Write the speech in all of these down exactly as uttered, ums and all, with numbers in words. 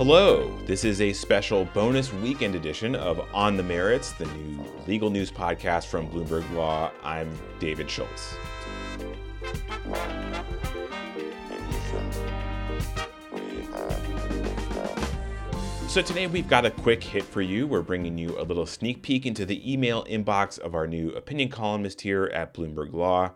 Hello, this is a special bonus weekend edition of On the Merits, the new legal news podcast from Bloomberg Law. I'm David Schultz. So today we've got a quick hit for you. We're bringing you a little sneak peek into the email inbox of our new opinion columnist here at Bloomberg Law.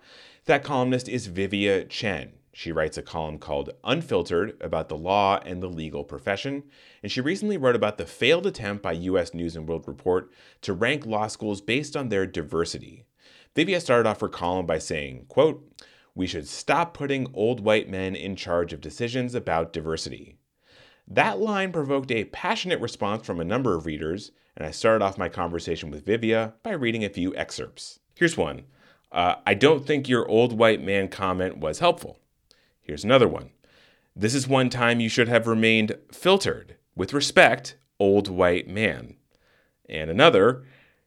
That columnist is Vivia Chen. She writes a column called Unfiltered about the law and the legal profession, and she recently wrote about the failed attempt by U S News and World Report to rank law schools based on their diversity. Vivia started off her column by saying, quote, "We should stop putting old white men in charge of decisions about diversity." That line provoked a passionate response from a number of readers, and I started off my conversation with Vivia by reading a few excerpts. Here's one. Uh, "I don't think your old white man comment was helpful." Here's another one. "This is one time you should have remained filtered. With respect, old white man." And another,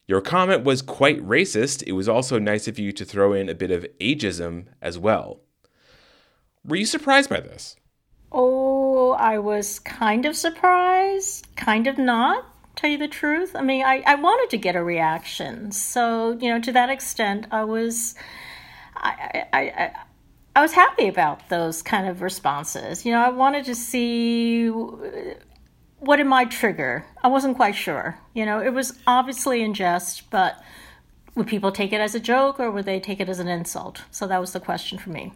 "Your comment was quite racist. It was also nice of you to throw in a bit of ageism as well." Were you surprised by this? Oh, I was kind of surprised, kind of not, tell you the truth. I mean, I, I wanted to get a reaction. So, you know, to that extent, I was... I. I, I I was happy about those kind of responses. You know, I wanted to see what it might trigger. I wasn't quite sure. You know, it was obviously in jest, but would people take it as a joke or would they take it as an insult? So that was the question for me.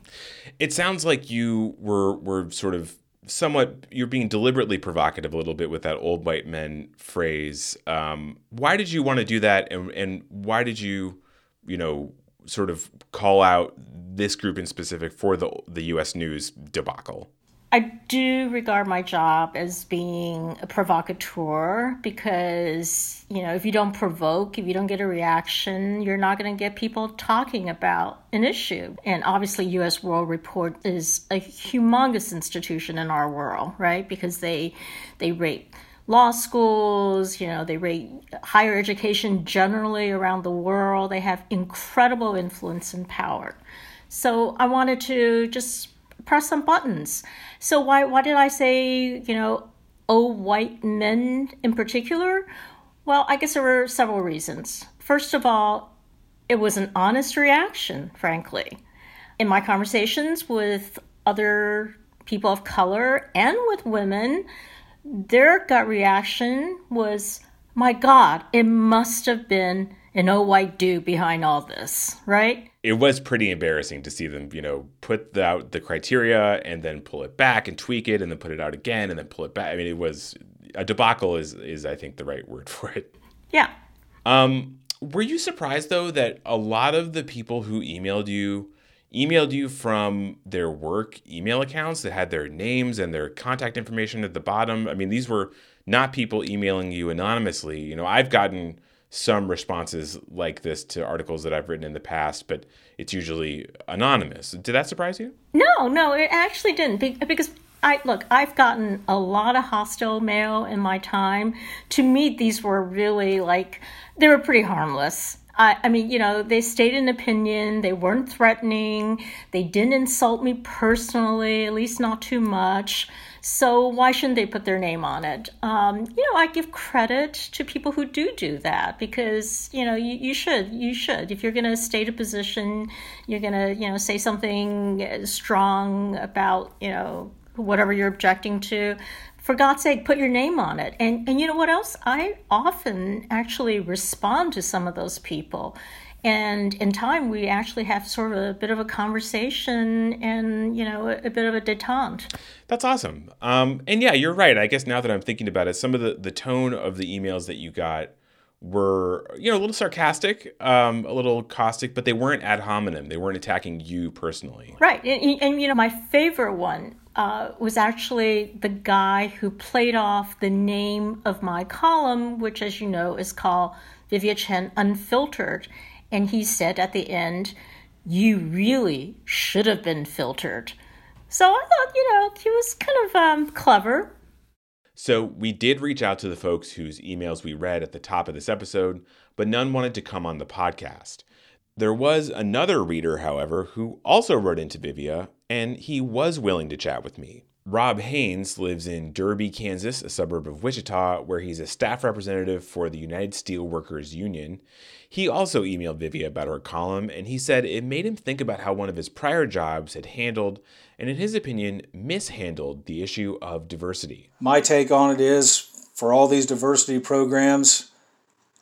It sounds like you were were sort of somewhat, you're being deliberately provocative a little bit with that old white men phrase. Um, why did you want to do that? And, and why did you, you know, sort of call out this group in specific for the the U S News debacle? I do regard my job as being a provocateur because, you know, if you don't provoke, if you don't get a reaction, you're not going to get people talking about an issue. And obviously, U S World Report is a humongous institution in our world, right? Because they they rate law schools, you know, they rate higher education generally around the world. They have incredible influence and power. So I wanted to just press some buttons. So why why did I say, you know, oh, white men in particular? Well, I guess there were several reasons. First of all, it was an honest reaction, frankly. In my conversations with other people of color and with women, their gut reaction was, my God, it must have been an old white dude behind all this, right? It was pretty embarrassing to see them, you know, put out the criteria and then pull it back and tweak it and then put it out again and then pull it back. I mean, it was a debacle is, is I think, the right word for it. Yeah. Um, were you surprised, though, that a lot of the people who emailed you emailed you from their work email accounts that had their names and their contact information at the bottom? I mean, these were not people emailing you anonymously. You know, I've gotten some responses like this to articles that I've written in the past, but it's usually anonymous. Did that surprise you? No, no, it actually didn't. Because, I look, I've gotten a lot of hostile mail in my time. To me, these were really like, they were pretty harmless. I, I mean, you know, they stated an opinion, they weren't threatening, they didn't insult me personally, at least not too much. So why shouldn't they put their name on it? Um, you know, I give credit to people who do do that because, you know, you, you should, you should. If you're going to state a position, you're going to, you know, say something strong about, you know, whatever you're objecting to. For God's sake, put your name on it. And and you know what else? I often actually respond to some of those people. And in time, we actually have sort of a bit of a conversation and, you know, a, a bit of a detente. That's awesome. Um, and yeah, you're right. I guess now that I'm thinking about it, some of the, the tone of the emails that you got were, you know, a little sarcastic, um, a little caustic, but they weren't ad hominem. They weren't attacking you personally. Right. And, and you know, my favorite one Uh, was actually the guy who played off the name of my column, which, as you know, is called Vivia Chen Unfiltered. And he said at the end, "You really should have been filtered." So I thought, you know, he was kind of um, clever. So we did reach out to the folks whose emails we read at the top of this episode, but none wanted to come on the podcast. There was another reader, however, who also wrote into Vivia, and he was willing to chat with me. Rob Haynes lives in Derby, Kansas, a suburb of Wichita, where he's a staff representative for the United Steelworkers Union. He also emailed Vivia about her column, and he said it made him think about how one of his prior jobs had handled, and in his opinion, mishandled the issue of diversity. My take on it is, for all these diversity programs,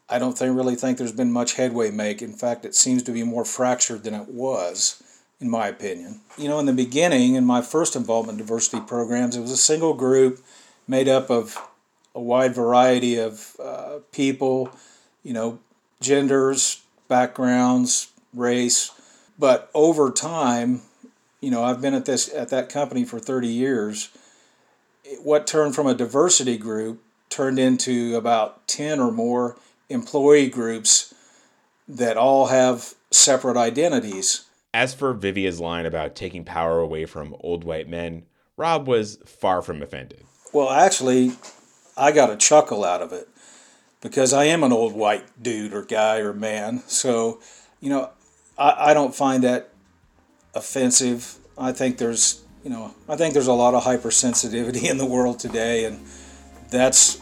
I don't think, really think there's been much headway made. In fact, it seems to be more fractured than it was, in my opinion. You know, in the beginning, in my first involvement in diversity programs, it was a single group made up of a wide variety of uh, people, you know, genders, backgrounds, race. But over time, you know, I've been at this at that company for thirty years. What turned from a diversity group turned into about ten or more employee groups that all have separate identities. As for Vivia's line about taking power away from old white men, Rob was far from offended. Well, actually, I got a chuckle out of it because I am an old white dude or guy or man. So, you know, I, I don't find that offensive. I think there's, you know, I think there's a lot of hypersensitivity in the world today, and that's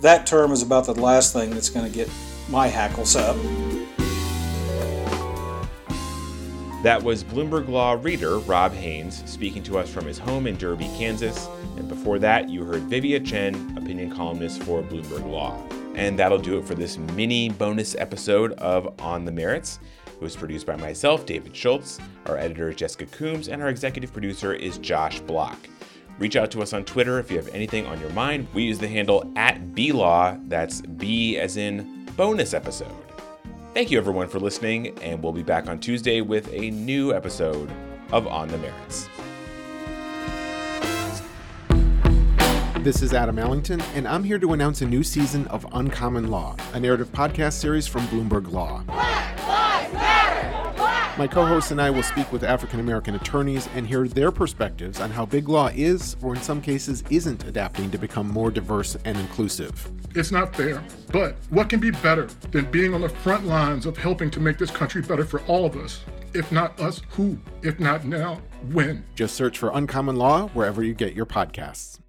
that term is about the last thing that's going to get my hackles up. That was Bloomberg Law reader Rob Haynes speaking to us from his home in Derby, Kansas. And before that, you heard Vivia Chen, opinion columnist for Bloomberg Law. And that'll do it for this mini bonus episode of On the Merits. It was produced by myself, David Schultz. Our editor is Jessica Coombs, and our executive producer is Josh Block. Reach out to us on Twitter if you have anything on your mind. We use the handle at B Law. That's B as in bonus episode. Thank you, everyone, for listening, and we'll be back on Tuesday with a new episode of On the Merits. This is Adam Allington, and I'm here to announce a new season of Uncommon Law, a narrative podcast series from Bloomberg Law. Black Lives Matter! Black My co-hosts and I will speak with African-American attorneys and hear their perspectives on how big law is, or in some cases isn't, adapting to become more diverse and inclusive. It's not fair, but what can be better than being on the front lines of helping to make this country better for all of us? If not us, who? If not now, when? Just search for Uncommon Law wherever you get your podcasts.